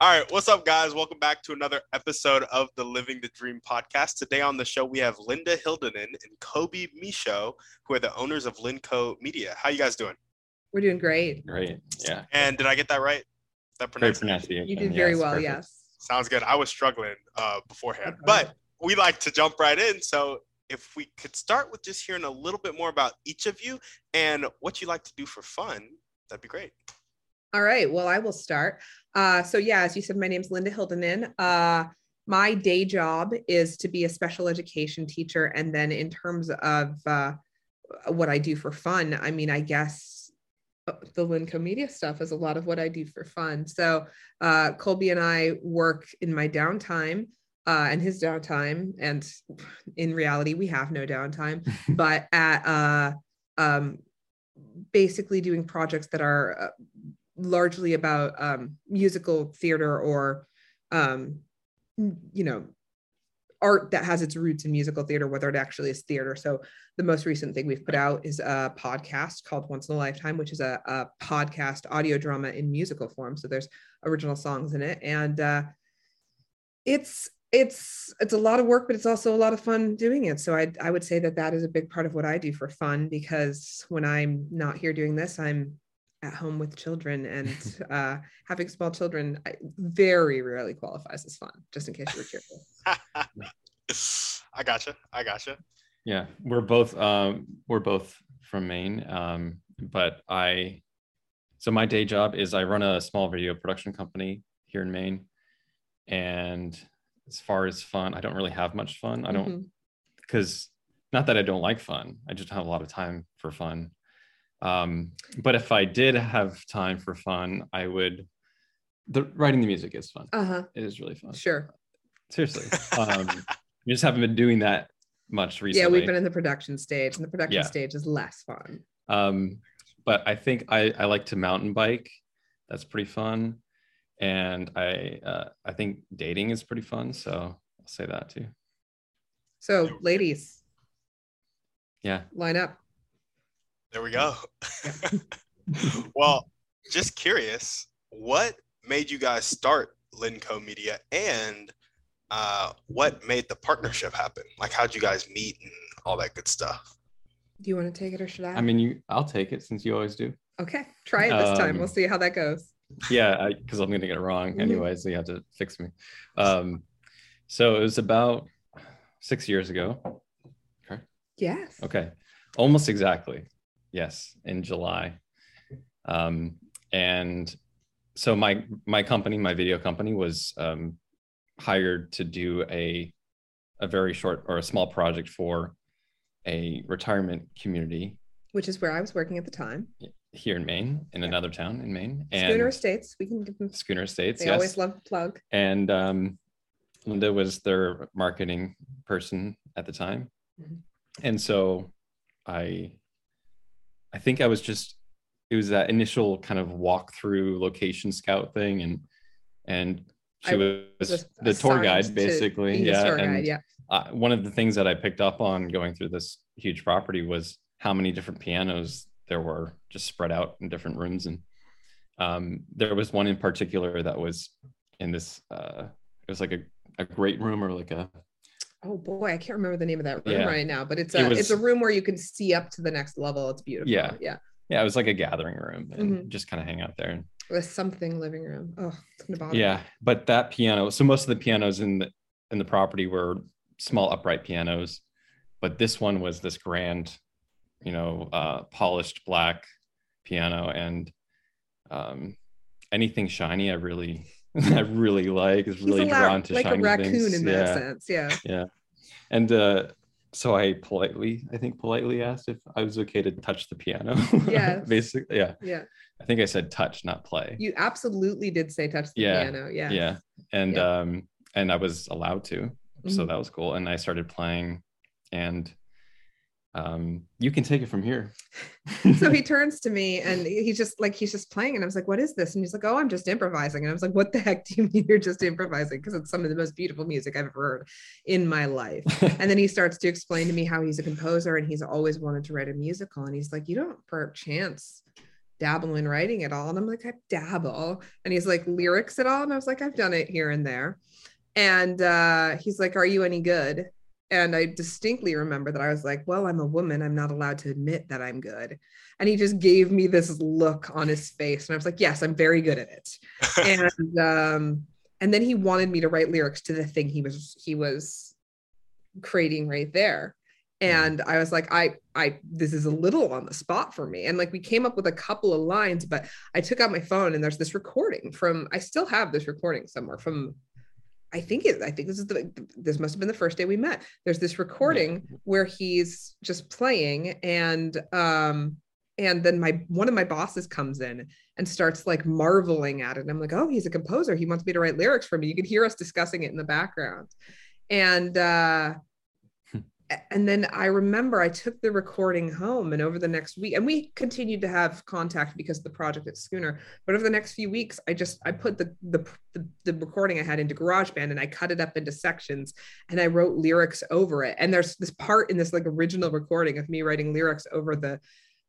All right, what's up, guys? Welcome back to another episode of the Living the Dream podcast. Today on the show, we have Linda Hilden and Kobe Michaud, who are the owners of Linco Media. How you guys doing? We're doing great. Great, yeah. And did I get that right? That pronunciation? You did very well, yes. Sounds good. I was struggling beforehand, but we like to jump right in. So if we could start with just hearing a little bit more about each of you and what you like to do for fun, that'd be great. All right. Well, I will start. As you said, my name's Linda Hilden. My day job is to be a special education teacher. And then in terms of what I do for fun, I mean, I guess the Linco Media stuff is a lot of what I do for fun. So Colby and I work in my downtime and his downtime. And in reality, we have no downtime, but at basically doing projects that are largely about musical theater or, art that has its roots in musical theater, whether it actually is theater. So the most recent thing we've put out is a podcast called Once in a Lifetime, which is a podcast audio drama in musical form. So there's original songs in it. And it's a lot of work, but it's also a lot of fun doing it. So I would say that is a big part of what I do for fun, because when I'm not here doing this, I'm at home with children, and having small children very rarely qualifies as fun, just in case you were curious. I gotcha. Yeah, we're both from Maine, but my day job is I run a small video production company here in Maine, and as far as fun, I don't really have much fun. I don't, because not that I don't like fun, I just don't have a lot of time for fun. But if I did have time for fun, I would. Writing the music is fun. It is really fun. Sure. Seriously. We just haven't been doing that much recently. Yeah, we've been in the production stage, and the production stage is less fun. But I think I like to mountain bike. That's pretty fun. And I think dating is pretty fun. So I'll say that too. So ladies. Yeah. Line up. There we go. Well, just curious, what made you guys start Linco Media, and what made the partnership happen? Like, how'd you guys meet and all that good stuff? Do you want to take it, or should I? I mean, I'll take it since you always do. Okay, try it this time. We'll see how that goes. Yeah, because I'm going to get it wrong anyway, so you have to fix me. So it was about 6 years ago. Okay. Yes. Okay, almost exactly. Yes, in July. And so my company, my video company, was hired to do a very short or a small project for a retirement community. Which is where I was working at the time. Here in Maine, in another town in Maine. And Schooner Estates, we can give them. Schooner Estates, yes. They always love to plug. And Linda was their marketing person at the time. Mm-hmm. And so I think I was it was that initial kind of walkthrough location scout thing. And she was the tour guide, basically. Yeah. One of the things that I picked up on going through this huge property was how many different pianos there were just spread out in different rooms. And there was one in particular that was in this, it was like a great room, or like a, oh boy, I can't remember the name of that room right now, but it's a room where you can see up to the next level. It's beautiful. Yeah. It was like a gathering room, and just kind of hang out there. And it was something living room. Oh, it's gonna bother me. But that piano. So most of the pianos in the property were small upright pianos, but this one was this grand, polished black piano, and anything shiny, I really like. It's really drawn to shiny things. Like a raccoon in that sense. Yeah. And So I politely asked if I was okay to touch the piano. Yeah. Basically. Yeah. Yeah. I think I said touch, not play. You absolutely did say touch the piano. Yeah. Yeah. And, and I was allowed to, mm-hmm. so that was cool. And I started playing, and you can take it from here. So he turns to me and he's just playing, and I was like, what is this? And he's like, oh, I'm just improvising. And I was like, what the heck do you mean you're just improvising? Because it's some of the most beautiful music I've ever heard in my life. And then he starts to explain to me how he's a composer and he's always wanted to write a musical, and he's like, you don't perchance dabble in writing at all? And I'm like, I dabble. And he's like, lyrics at all? And I was like, I've done it here and there. And he's like, are you any good? And I distinctly remember that I was like, well, I'm a woman. I'm not allowed to admit that I'm good. And he just gave me this look on his face. And I was like, yes, I'm very good at it. And then he wanted me to write lyrics to the thing he was creating right there. And I was like, I this is a little on the spot for me. And like, we came up with a couple of lines, but I took out my phone, and there's this recording from, I still have this recording somewhere from, I think this must have been the first day we met. There's this recording where he's just playing, and then one of my bosses comes in and starts like marveling at it. And I'm like, oh, he's a composer. He wants me to write lyrics for me. You could hear us discussing it in the background. And and then I remember I took the recording home, and over the next week, and we continued to have contact because of the project at Schooner, but over the next few weeks, I put the recording I had into GarageBand, and I cut it up into sections, and I wrote lyrics over it. And there's this part in this like original recording of me writing lyrics over the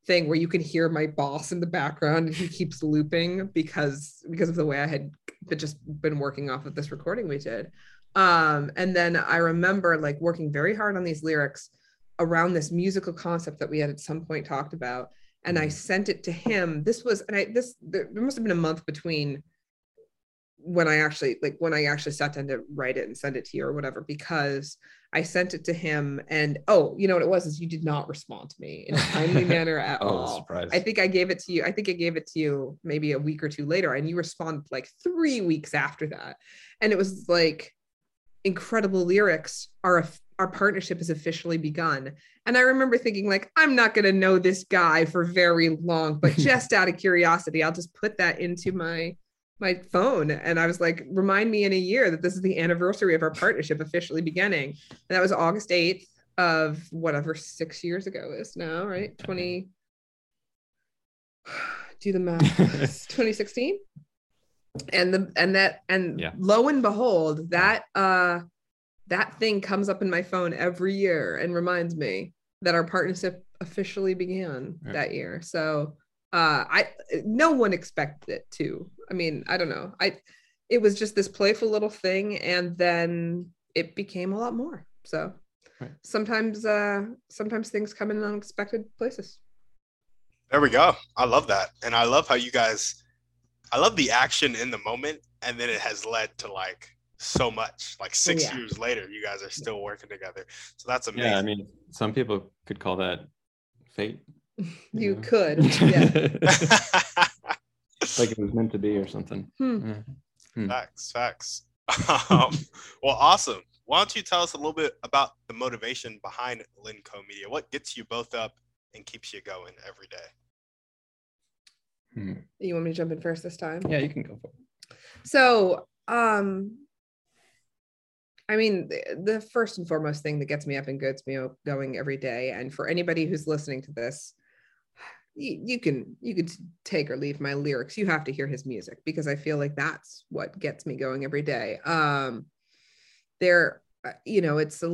thing where you can hear my boss in the background, and he keeps looping because of the way I had just been working off of this recording we did. And then I remember like working very hard on these lyrics around this musical concept that we had at some point talked about. And I sent it to him. There must've been a month between when I actually sat down to write it and send it to you or whatever, because I sent it to him, and, oh, you know what it was, is you did not respond to me in a timely manner at all. Surprise. I think I gave it to you maybe a week or two later, and you responded like 3 weeks after that. And it was like, incredible lyrics, our partnership has officially begun. And I remember thinking like, I'm not going to know this guy for very long, but just out of curiosity, I'll just put that into my phone. And I was like, remind me in a year that this is the anniversary of our partnership officially beginning. And that was August 8th of whatever 6 years ago is now, right? 20, do the math, 2016? And lo and behold, that thing comes up in my phone every year and reminds me that our partnership officially began that year. So no one expected it to. I mean, I don't know. It was just this playful little thing, and then it became a lot more. So sometimes things come in unexpected places. There we go. I love that, and I love how you guys. I love the action in the moment, and then it has led to like so much. Like 6 years later, you guys are still working together. So that's amazing. Yeah, I mean, some people could call that fate. You could, yeah. Like it was meant to be or something. Facts. Well, awesome. Why don't you tell us a little bit about the motivation behind Linco Media? What gets you both up and keeps you going every day? You want me to jump in first this time? Yeah, you can go for it. So, I mean, the first and foremost thing that gets me up and gets me going every day, and for anybody who's listening to this, you can take or leave my lyrics. You have to hear his music, because I feel like that's what gets me going every day. It's a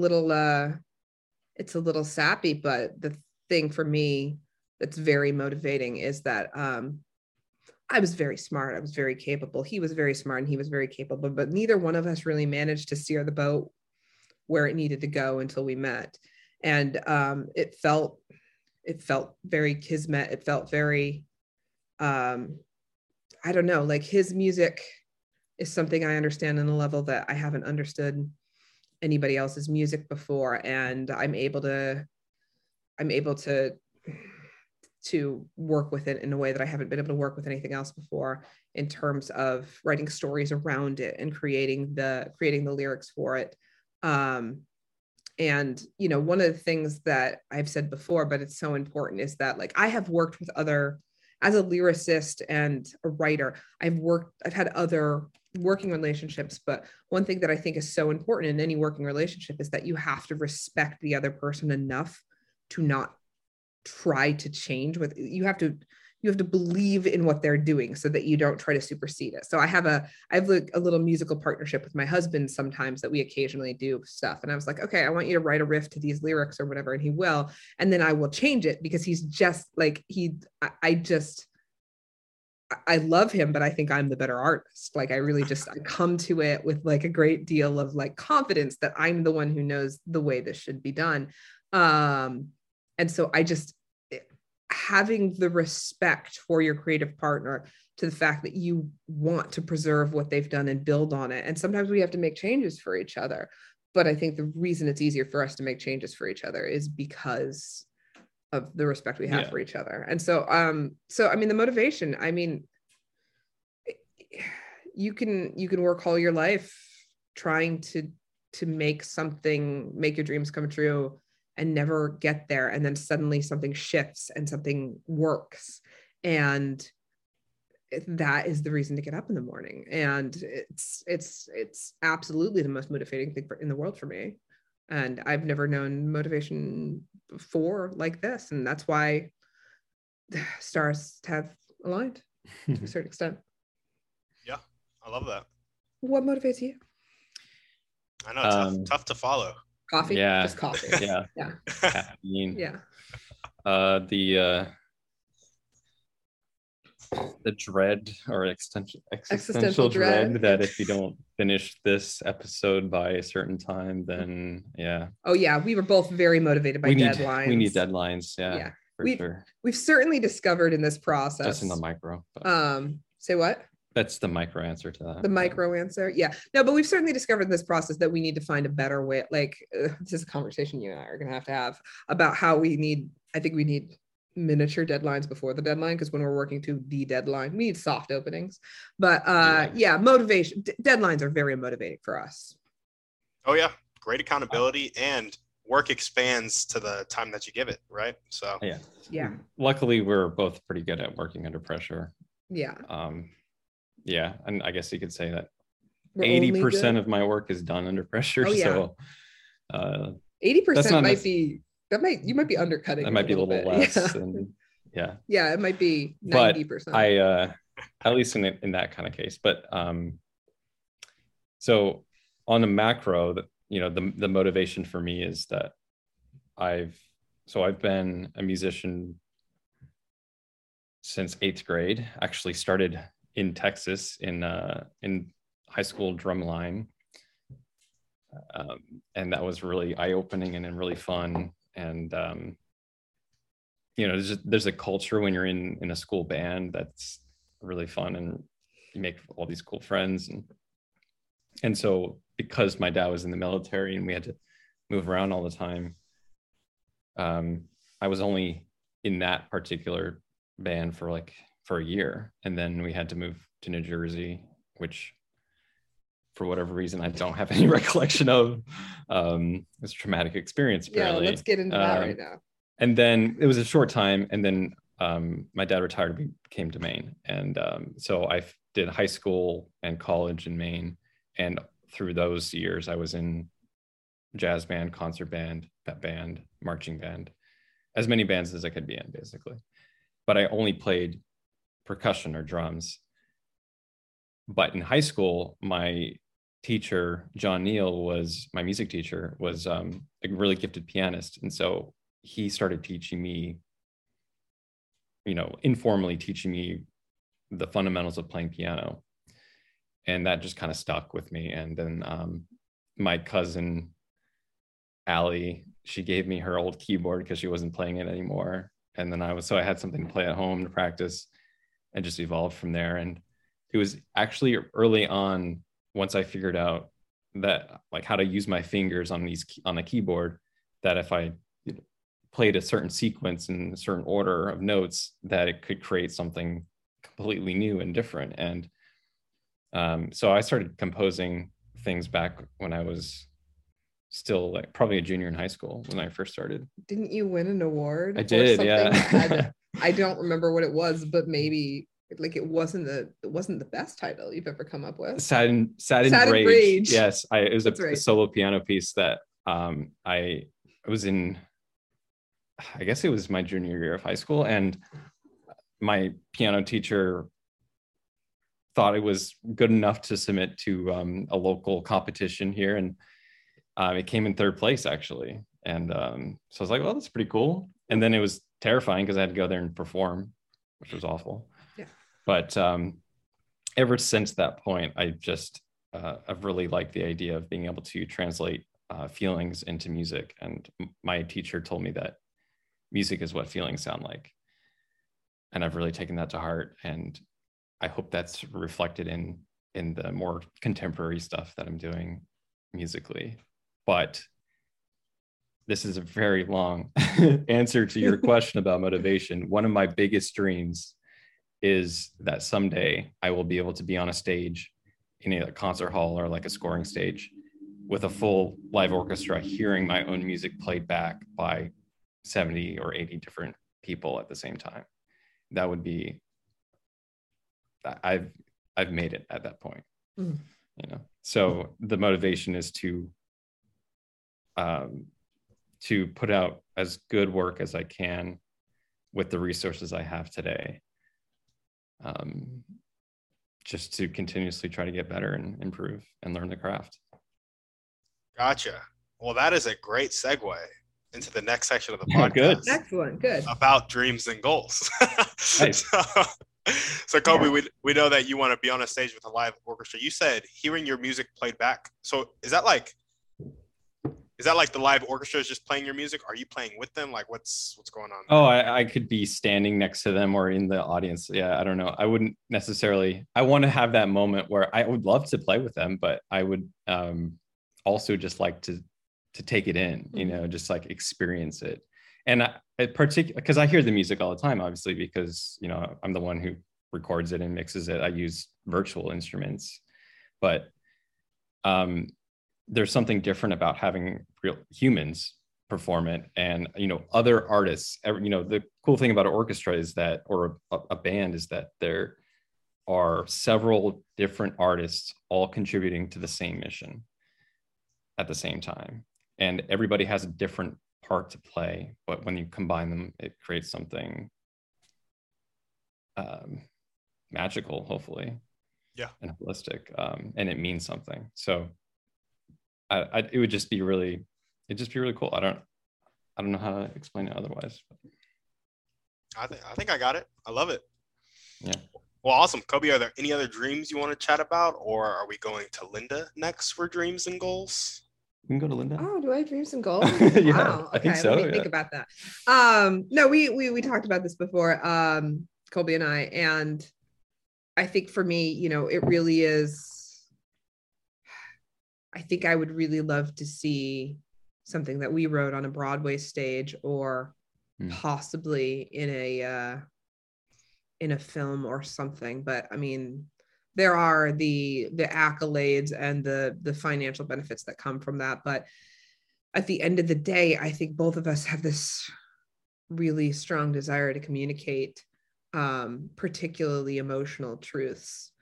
little sappy, but the thing for me that's very motivating is that I was very smart. I was very capable. He was very smart and he was very capable, but neither one of us really managed to steer the boat where it needed to go until we met. And it felt very kismet. It felt very, I don't know, like his music is something I understand on a level that I haven't understood anybody else's music before. And I'm able to work with it in a way that I haven't been able to work with anything else before, in terms of writing stories around it and creating the lyrics for it. And, you know, one of the things that I've said before, but it's so important, is that, like, I have worked with other, as a lyricist and a writer, I've had other working relationships. But one thing that I think is so important in any working relationship is that you have to respect the other person enough to not try to change with, you have to believe in what they're doing so that you don't try to supersede it. So I have like a little musical partnership with my husband sometimes that we occasionally do stuff. And I was like, okay, I want you to write a riff to these lyrics or whatever. And he will, and then I will change it, because he's just like, I love him, but I think I'm the better artist. Like, I really just, I come to it with like a great deal of like confidence that I'm the one who knows the way this should be done. And so I just, having the respect for your creative partner to the fact that you want to preserve what they've done and build on it. And sometimes we have to make changes for each other. But I think the reason it's easier for us to make changes for each other is because of the respect we have for each other. And so, I mean, the motivation, I mean, you can work all your life trying to make something, make your dreams come true, and never get there. And then suddenly something shifts and something works. And that is the reason to get up in the morning. And it's absolutely the most motivating thing in the world for me. And I've never known motivation before like this. And that's why stars have aligned to a certain extent. Yeah, I love that. What motivates you? I know, tough to follow. Coffee, yeah, just coffee. Yeah, yeah, caffeine. Yeah. The dread or existential dread that if you don't finish this episode by a certain time, then yeah. Oh yeah, we were both very motivated by deadlines. We need deadlines. Yeah, yeah. We've certainly discovered in this process. Just in the micro. But. Say what? That's the micro answer to that. The micro answer. Yeah. No, but we've certainly discovered in this process that we need to find a better way. Like, this is a conversation you and I are going to have about how we need miniature deadlines before the deadline. Cause when we're working to the deadline, we need soft openings, but motivation deadlines are very motivating for us. Oh yeah. Great accountability, and work expands to the time that you give it. Right. So yeah. Yeah. Luckily we're both pretty good at working under pressure. Yeah. Yeah, and I guess you could say that 80% of my work is done under pressure. Oh, yeah. So 80% might be undercutting. That might be a little less. Yeah. Yeah, it might be 90%. I at least in that kind of case. But so on the macro, the motivation for me is that I've been a musician since 8th grade. Actually started in Texas in high school drumline, and that was really eye-opening and really fun. And there's a culture when you're in a school band that's really fun, and you make all these cool friends. And so because my dad was in the military and we had to move around all the time, I was only in that particular band for a year, and then we had to move to New Jersey, which for whatever reason I don't have any recollection of. It's a traumatic experience apparently. Yeah, let's get into that right now. And then it was a short time, and then my dad retired. We came to Maine, and so I did high school and college in Maine, and through those years I was in jazz band, concert band, pep band, marching band, as many bands as I could be in basically, but I only played percussion or drums. But in high school, my teacher, John Neal, my music teacher, was a really gifted pianist. And so he started teaching me, informally teaching me the fundamentals of playing piano. And that just kind of stuck with me. And then my cousin, Allie, she gave me her old keyboard because she wasn't playing it anymore. And then I had something to play at home to practice. And just evolved from there. And it was actually early on, once I figured out that like how to use my fingers on a keyboard, that if I played a certain sequence in a certain order of notes, that it could create something completely new and different. And so I started composing things back when I was still like probably a junior in high school when I first started. Didn't you win an award? I did, yeah. I don't remember what it was, but maybe like it wasn't the best title you've ever come up with. Sad and Rage. Yes, it was a solo piano piece that I was in. I guess it was my junior year of high school, and my piano teacher thought it was good enough to submit to a local competition here, and it came in third place actually. And so I was like, "Well, that's pretty cool." And then it was terrifying because I had to go there and perform, which was awful. Yeah. But ever since that point, I just I've really liked the idea of being able to translate feelings into music. And my teacher told me that music is what feelings sound like, and I've really taken that to heart. And I hope that's reflected in the more contemporary stuff that I'm doing musically. But this is a very long answer to your question about motivation. One of my biggest dreams is that someday I will be able to be on a stage in a concert hall or like a scoring stage with a full live orchestra, hearing my own music played back by 70 or 80 different people at the same time. That would be, I've made it at that point, you know? So the motivation is to put out as good work as I can with the resources I have today, just to continuously try to get better and improve and learn the craft. Gotcha. Well, that is a great segue into the next section of the podcast. Good. Excellent. Good. About dreams and goals. Nice. So Kobe, we know that you want to be on a stage with a live orchestra. You said hearing your music played back. So is that like the live orchestra is just playing your music? Are you playing with them? Like what's going on there? Oh, I could be standing next to them or in the audience. Yeah, I don't know. I wouldn't necessarily. I want to have that moment where I would love to play with them, but I would also just like to take it in, you know, just like experience it. And because I hear the music all the time, obviously, because, you know, I'm the one who records it and mixes it. I use virtual instruments, but there's something different about having real humans perform it. And, you know, other artists, you know, the cool thing about an orchestra is that, or a band is that there are several different artists all contributing to the same mission at the same time. And everybody has a different part to play, but when you combine them, it creates something magical, hopefully, yeah, and holistic, and it means something. So, it'd just be really cool. I don't know how to explain it otherwise. I think I got it. I love it. Yeah. Well, awesome, Kobe. Are there any other dreams you want to chat about, or are we going to Linda next for dreams and goals? We can go to Linda. Oh, do I have dreams and goals? Yeah, wow. Okay, I think so. Let me think about that. No, we talked about this before, Colby and I, and I think for me, you know, it really is. I think I would really love to see something that we wrote on a Broadway stage, or possibly in a film or something. But I mean, there are the accolades and the financial benefits that come from that. But at the end of the day, I think both of us have this really strong desire to communicate, particularly emotional truths.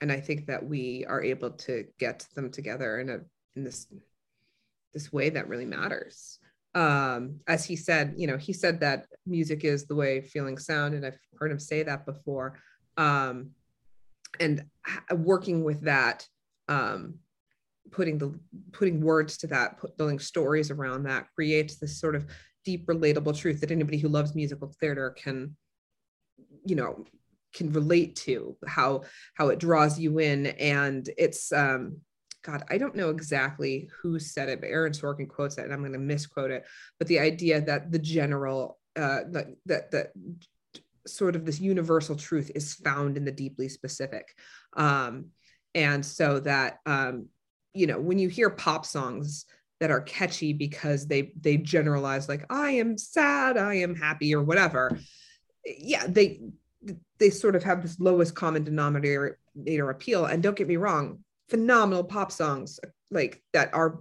And I think that we are able to get them together in this way that really matters. As he said, you know, he said that music is the way feelings sound, and I've heard him say that before. And working with that, putting words to that, building stories around that creates this sort of deep, relatable truth that anybody who loves musical theater can relate to. How it draws you in, and it's God, I don't know exactly who said it, but Aaron Sorkin quotes it, and I'm going to misquote it. But the idea that the general that sort of this universal truth is found in the deeply specific. And so that, you know, when you hear pop songs that are catchy because they generalize, like, I am sad, I am happy, or whatever. Yeah. They sort of have this lowest common denominator appeal. And don't get me wrong, phenomenal pop songs like that are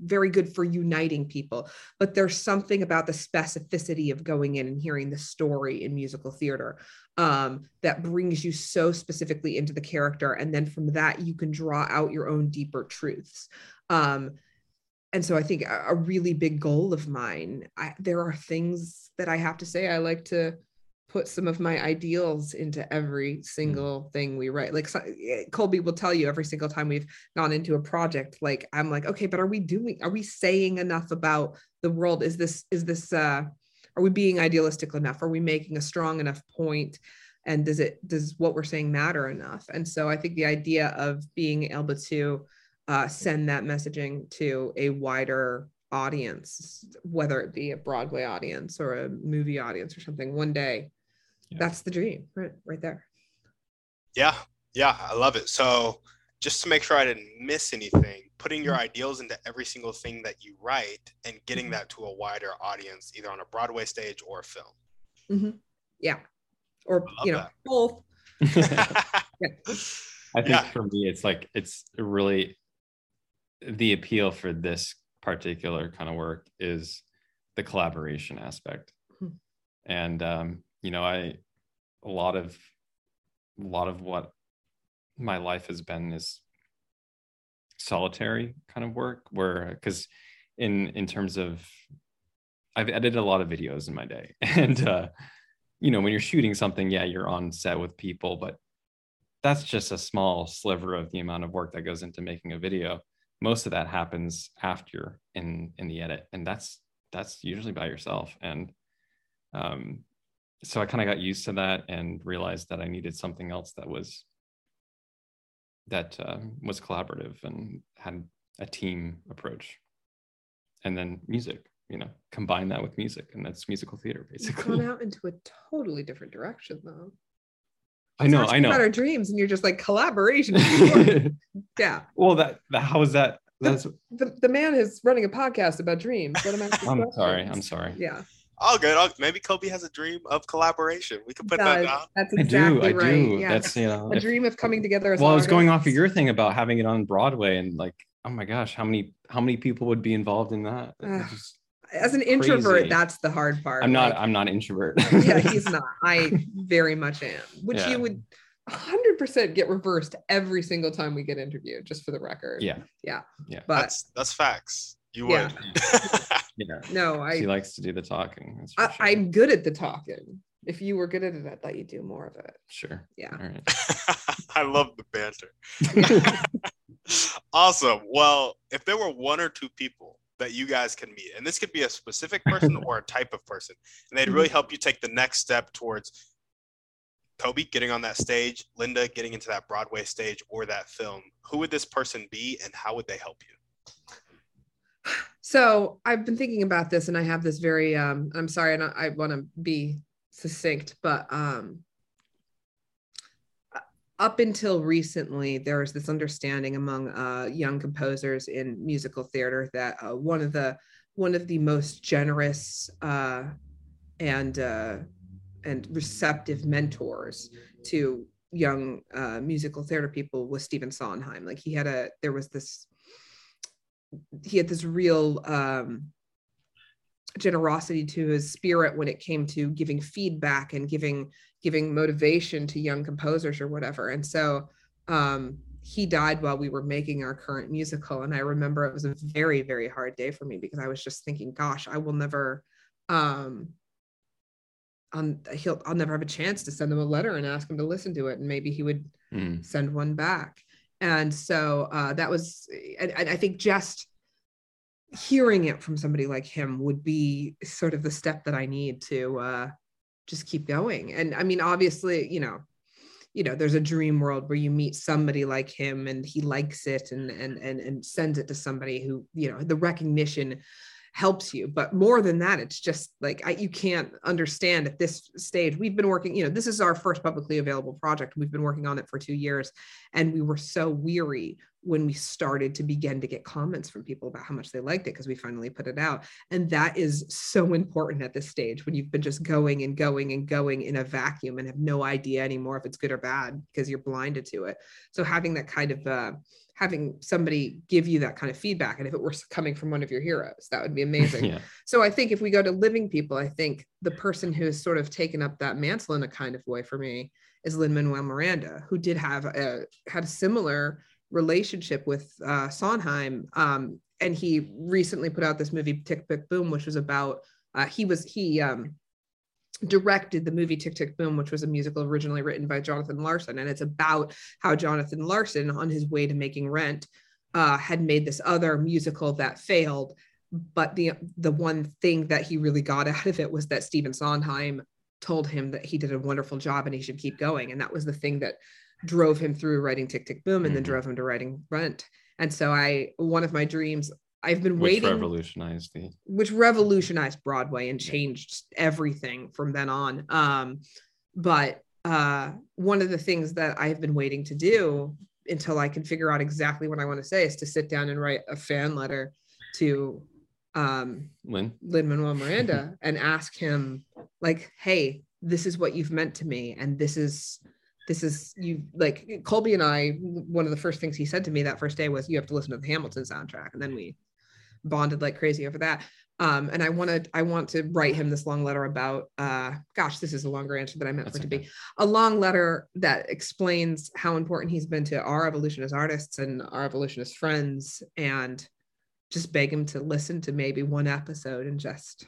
very good for uniting people, but there's something about the specificity of going in and hearing the story in musical theater that brings you so specifically into the character, and then from that you can draw out your own deeper truths. And so I think a really big goal of mine, there are things that I have to say, I like to put some of my ideals into every single thing we write. Like Colby will tell you every single time we've gone into a project, like, I'm like, okay, but are we saying enough about the world? Is this, are we being idealistic enough? Are we making a strong enough point? And does what we're saying matter enough? And so I think the idea of being able to send that messaging to a wider audience, whether it be a Broadway audience or a movie audience or something one day, that's the dream right there. Yeah, I love it. So just to make sure I didn't miss anything, putting your ideals into every single thing that you write and getting that to a wider audience, either on a Broadway stage or a film. Mm-hmm. Yeah. Or, both. I think for me, it's like, it's really the appeal for this particular kind of work is the collaboration aspect. Mm-hmm. And, a lot of what my life has been is solitary kind of work, where, 'cause in terms of, I've edited a lot of videos in my day, and when you're shooting something, you're on set with people, but that's just a small sliver of the amount of work that goes into making a video. Most of that happens after in the edit, and that's usually by yourself. And so I kind of got used to that and realized that I needed something else that was collaborative and had a team approach. And then music, combine that with music, and that's musical theater basically. You've gone out into a totally different direction though. I know. About our dreams, and you're just like collaboration. Yeah. Well, how is that? That's the man is running a podcast about dreams. What am I? I'm sorry. Yeah. All good. Maybe Kobe has a dream of collaboration. We can put that down. That's exactly right. I do. Yeah. That's a dream of coming together. Well, I was going off of your thing about having it on Broadway, and like, oh my gosh, how many people would be involved in that? As an introvert, that's the hard part. I'm not introvert. Yeah, he's not. I very much am, which you would 100% get reversed every single time we get interviewed, just for the record. Yeah. But that's facts. You would. Yeah. No, she likes to do the talking. That's for sure. I'm good at the talking. If you were good at it, I'd let you do more of it. Sure. Yeah. All right. I love the banter. Awesome. Well, if there were one or two people that you guys can meet, and this could be a specific person or a type of person, and they'd really help you take the next step towards Kobe getting on that stage, Linda getting into that Broadway stage or that film, who would this person be and how would they help you? So I've been thinking about this, and I have this very, I'm sorry, and I want to be succinct, but up until recently, there was this understanding among young composers in musical theater that one of the most generous and receptive mentors to young musical theater people was Stephen Sondheim. Like he had this real generosity to his spirit when it came to giving feedback and giving motivation to young composers or whatever. And so he died while we were making our current musical. And I remember it was a very, very hard day for me, because I was just thinking, gosh, I will never, I'll never have a chance to send him a letter and ask him to listen to it. And maybe he would send one back. And so that was, and I think just hearing it from somebody like him would be sort of the step that I need to just keep going. And I mean, obviously, there's a dream world where you meet somebody like him and he likes it and sends it to somebody who, the recognition helps you. But more than that, it's just like, you can't understand at this stage. We've been working, this is our first publicly available project. We've been working on it for 2 years, and we were so weary when we started to begin to get comments from people about how much they liked it, because we finally put it out. And that is so important at this stage when you've been just going and going and going in a vacuum and have no idea anymore if it's good or bad because you're blinded to it. So having that kind of, having somebody give you that kind of feedback, and if it were coming from one of your heroes, that would be amazing. Yeah. So I think if we go to living people, I think the person who has sort of taken up that mantle in a kind of way for me is Lin-Manuel Miranda, who did have had a similar relationship with Sondheim. And he recently put out this movie, Tick Tick Boom, which was about, directed the movie Tick Tick Boom, which was a musical originally written by Jonathan Larson, and it's about how Jonathan Larson, on his way to making Rent, had made this other musical that failed, but the one thing that he really got out of it was that Stephen Sondheim told him that he did a wonderful job and he should keep going, and that was the thing that drove him through writing Tick Tick Boom and then drove him to writing Rent. And so one of my dreams, I've been waiting, which revolutionized Broadway and changed everything from then on. But one of the things that I've been waiting to do until I can figure out exactly what I want to say is to sit down and write a fan letter to Lin-Manuel Miranda and ask him, like, hey, this is what you've meant to me. And this is you, like, Colby and I, one of the first things he said to me that first day was, you have to listen to the Hamilton soundtrack. And then we bonded like crazy over that. And I want to write him this long letter about, this is a longer answer than I meant for it to be, a long letter that explains how important he's been to our evolution as artists and our evolution as friends, and just beg him to listen to maybe one episode and just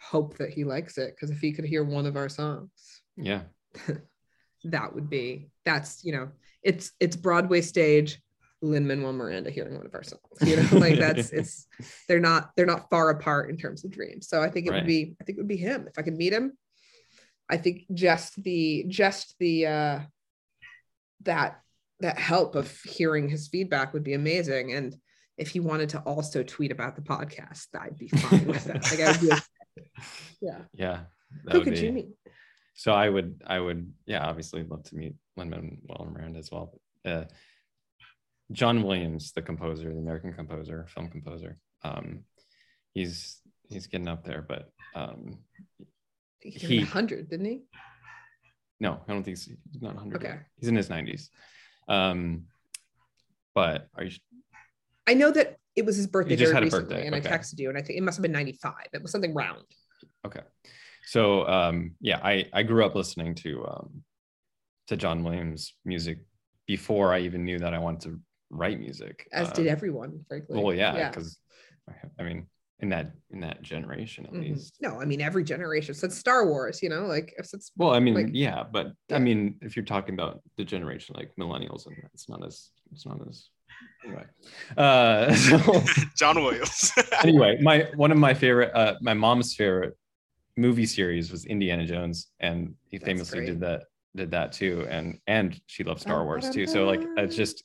hope that he likes it. Cause if he could hear one of our songs, yeah, it's Broadway stage Lin-Manuel Miranda hearing one of our songs, you know, like they're not far apart in terms of dreams. So I think it would be, him. If I could meet him, I think that help of hearing his feedback would be amazing. And if he wanted to also tweet about the podcast, I'd be fine with that. Like, I would be okay. Yeah. Who could you meet? So I would obviously love to meet Lin-Manuel Miranda as well. John Williams, the composer, the American composer, film composer, he's getting up there, but he 100, didn't he? No, I don't think he's not 100. Okay, he's in his 90s. But are you? I know that it was his birthday. He just had a birthday, and I texted you, and I think it must have been 95. It was something round. Okay. So, I grew up listening to John Williams music before I even knew that I wanted to write music. As did everyone, frankly. Well, yeah, because, in that generation, at least. No, I mean, every generation. Since Star Wars, you know, like... I mean, if you're talking about the generation, like, millennials, and it's not as... Anyway, John Williams. Anyway, my mom's favorite movie series was Indiana Jones, and he famously did that too, and she loved Star Wars too. So, like, it's just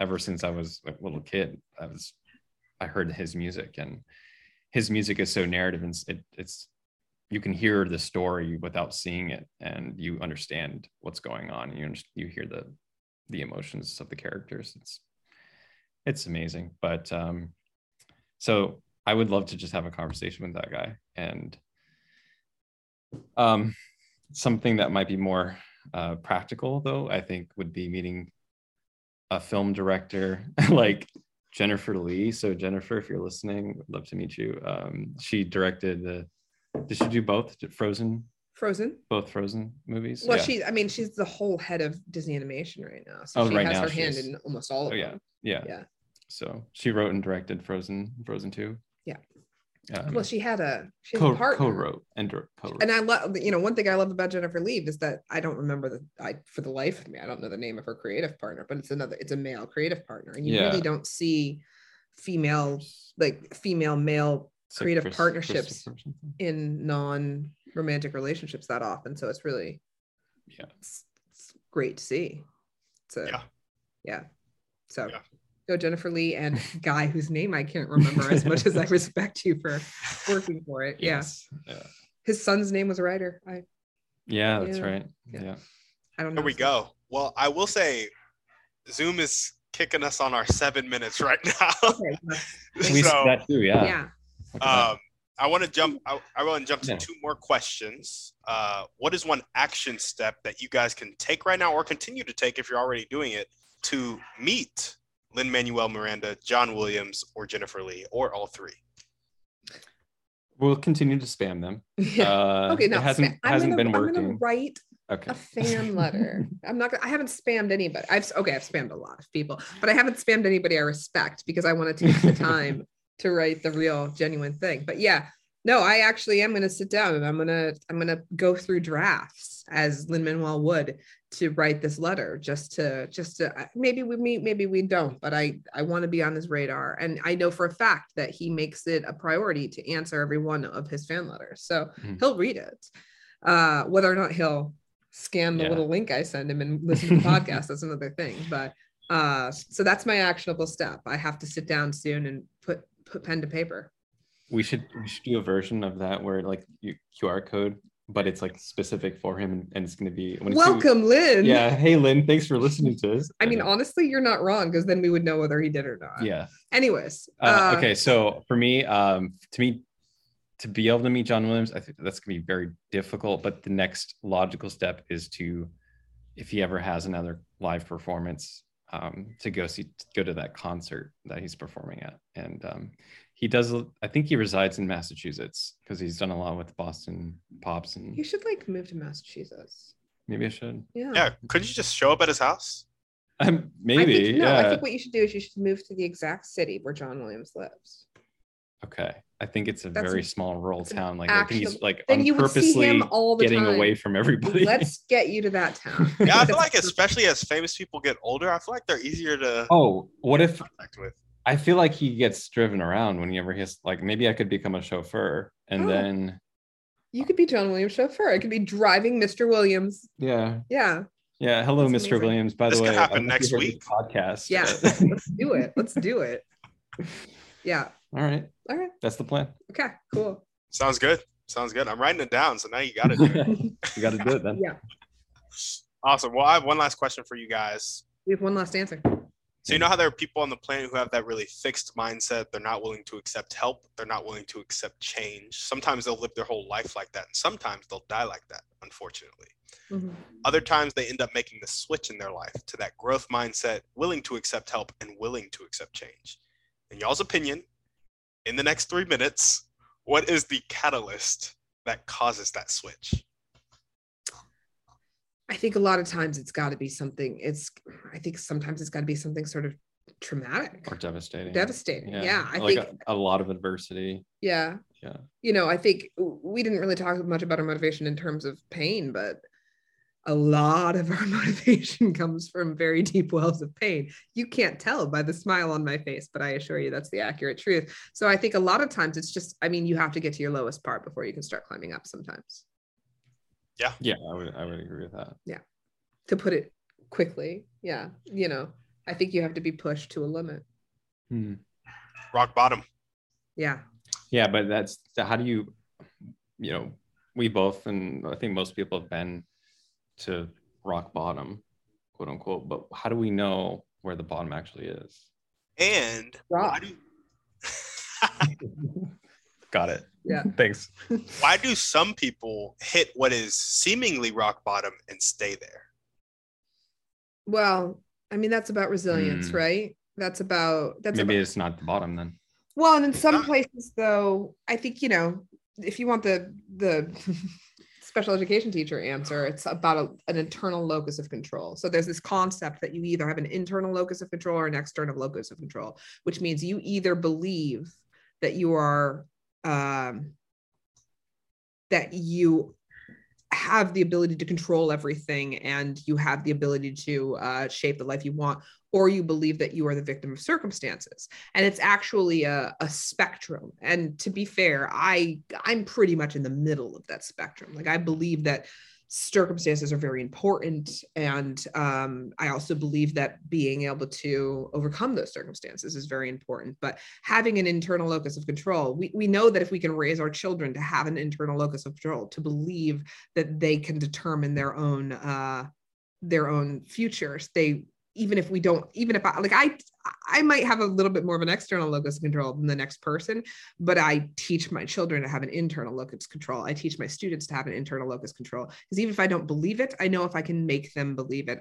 ever since I was a little kid, I heard his music, and his music is so narrative, and it's you can hear the story without seeing it, and you understand what's going on, and you hear the emotions of the characters. It's amazing. But so I would love to just have a conversation with that guy, and something that might be more practical, though, I think, would be meeting a film director like Jennifer Lee. So Jennifer, if you're listening, would love to meet you. She directed did she do both? Both Frozen movies? Well, yeah. She's the whole head of Disney animation right now. So she has her hand in almost all of them. Yeah. So she wrote and directed Frozen 2. Yeah. Well, she had a partner. Co-wrote. And I love, one thing I love about Jennifer Lee is that I don't remember for the life of me, I don't know the name of her creative partner, but it's a male creative partner. And you really don't see female-male creative partnerships in non-romantic relationships that often. So it's really, it's great to see. So, So. Yeah. Go Jennifer Lee and guy whose name I can't remember, as much as I respect you for working for it. Yes. Yeah. His son's name was Ryder. That's right. Yeah. I don't know. There we go. Well, I will say Zoom is kicking us on our 7 minutes right now. Okay. We so, that too, yeah. Yeah. I want to jump to two more questions. What is one action step that you guys can take right now or continue to take if you're already doing it to meet Lin-Manuel Miranda, John Williams, or Jennifer Lee, or all three? We'll continue to spam them. Okay, no, it hasn't been working. I'm gonna write a fan letter. I haven't spammed anybody. I've spammed a lot of people, but I haven't spammed anybody I respect because I want to take the time to write the real genuine thing. But yeah, no, I actually am gonna sit down and I'm gonna go through drafts as Lin-Manuel would to write this letter, just to maybe we meet, maybe we don't, but I want to be on his radar. And I know for a fact that he makes it a priority to answer every one of his fan letters. So he'll read it. Whether or not he'll scan the little link I send him and listen to the podcast, that's another thing. But so that's my actionable step. I have to sit down soon and put pen to paper. We should do a version of that where like you QR code, but it's like specific for him, and it's going to be welcome, Lin. Yeah, hey Lin, thanks for listening to us. I mean, honestly, you're not wrong because then we would know whether he did or not. Yeah. Anyways. Okay, so for me, to be able to meet John Williams, I think that's going to be very difficult. But the next logical step is to, if he ever has another live performance, to go to that concert that he's performing at, and he does. I think he resides in Massachusetts because he's done a lot with Boston Pops. And you should like move to Massachusetts. Maybe I should. Yeah. Couldn't you just show up at his house? Maybe. I think what you should do is you should move to the exact city where John Williams lives. Okay. I think it's a very small rural town. Like I think he's like on purposely getting away from everybody. Let's get you to that town. Yeah, I feel like especially as famous people get older, I feel like they're easier to. Oh, what if? Contact with. I feel like he gets driven around whenever he has, like, maybe I could become a chauffeur and then. You could be John Williams' chauffeur. I could be driving Mr. Williams. Yeah. Hello, that's Mr. amazing. Williams. By the way, this could happen next week. Podcast. Yeah. Let's do it. Yeah. All right. That's the plan. Okay. Cool. Sounds good. I'm writing it down. So now you got to do it. You got to do it then. Yeah. Awesome. Well, I have one last question for you guys. We have one last answer. So you know how there are people on the planet who have that really fixed mindset. They're not willing to accept help. They're not willing to accept change. Sometimes they'll live their whole life like that. And sometimes they'll die like that, unfortunately. Mm-hmm. Other times they end up making the switch in their life to that growth mindset, willing to accept help and willing to accept change. In y'all's opinion, in the next 3 minutes, what is the catalyst that causes that switch? I think a lot of times it's got to be something. Sometimes it's got to be something sort of traumatic or devastating. Yeah. I like think a lot of adversity. Yeah. You know, I think we didn't really talk much about our motivation in terms of pain, but a lot of our motivation comes from very deep wells of pain. You can't tell by the smile on my face, but I assure you that's the accurate truth. So I think a lot of times it's just, I mean, you have to get to your lowest part before you can start climbing up sometimes. Yeah, I would agree with that. Yeah. To put it quickly. Yeah. You know, I think you have to be pushed to a limit. Rock bottom. Yeah. Yeah. But that's, how do you, you know, we both, and I think most people have been to rock bottom, quote unquote, but how do we know where the bottom actually is? And why do Got it. Yeah. Thanks. Why do some people hit what is seemingly rock bottom and stay there? Well, I mean, that's about resilience, right? It's not the bottom then. Well, and in some places though, I think, you know, if you want the special education teacher answer, it's about an internal locus of control. So there's this concept that you either have an internal locus of control or an external locus of control, which means you either believe that you are that you have the ability to control everything and you have the ability to shape the life you want, or you believe that you are the victim of circumstances. And it's actually a spectrum. And to be fair, I'm pretty much in the middle of that spectrum. Like I believe that circumstances are very important. And I also believe that being able to overcome those circumstances is very important, but having an internal locus of control, we know that if we can raise our children to have an internal locus of control, to believe that they can determine their own futures, they even if we don't, even if I, like, I might have a little bit more of an external locus of control than the next person, but I teach my children to have an internal locus of control. I teach my students to have an internal locus of control, because even if I don't believe it, I know if I can make them believe it,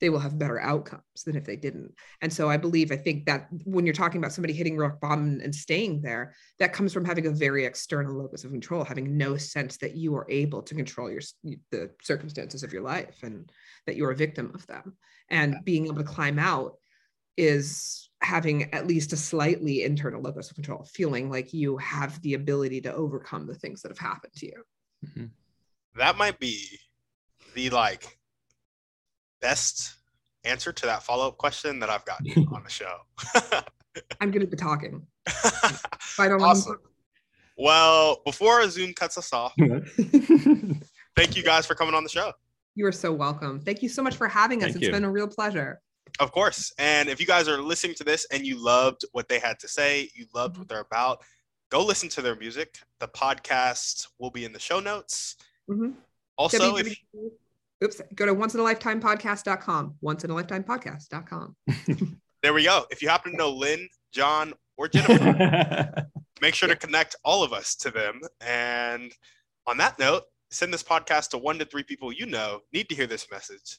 they will have better outcomes than if they didn't. And so I think that when you're talking about somebody hitting rock bottom and staying there, that comes from having a very external locus of control, having no sense that you are able to control the circumstances of your life and that you're a victim of them. And being able to climb out is having at least a slightly internal locus of control, feeling like you have the ability to overcome the things that have happened to you. Mm-hmm. That might be the best answer to that follow-up question that I've gotten on the show. I'm going to be talking. Awesome. Well, before Zoom cuts us off, thank you guys for coming on the show. You are so welcome. Thank you so much for having us. It's been a real pleasure. Of course. And if you guys are listening to this and you loved what they had to say, you loved what they're about, go listen to their music. The podcast will be in the show notes. Mm-hmm. Also, go to onceinaLifetimePodcast.com. OnceinaLifetimePodcast.com. There we go. If you happen to know Lynn, John, or Jennifer, make sure to connect all of us to them. And on that note, send this podcast to 1 to 3 people you know need to hear this message.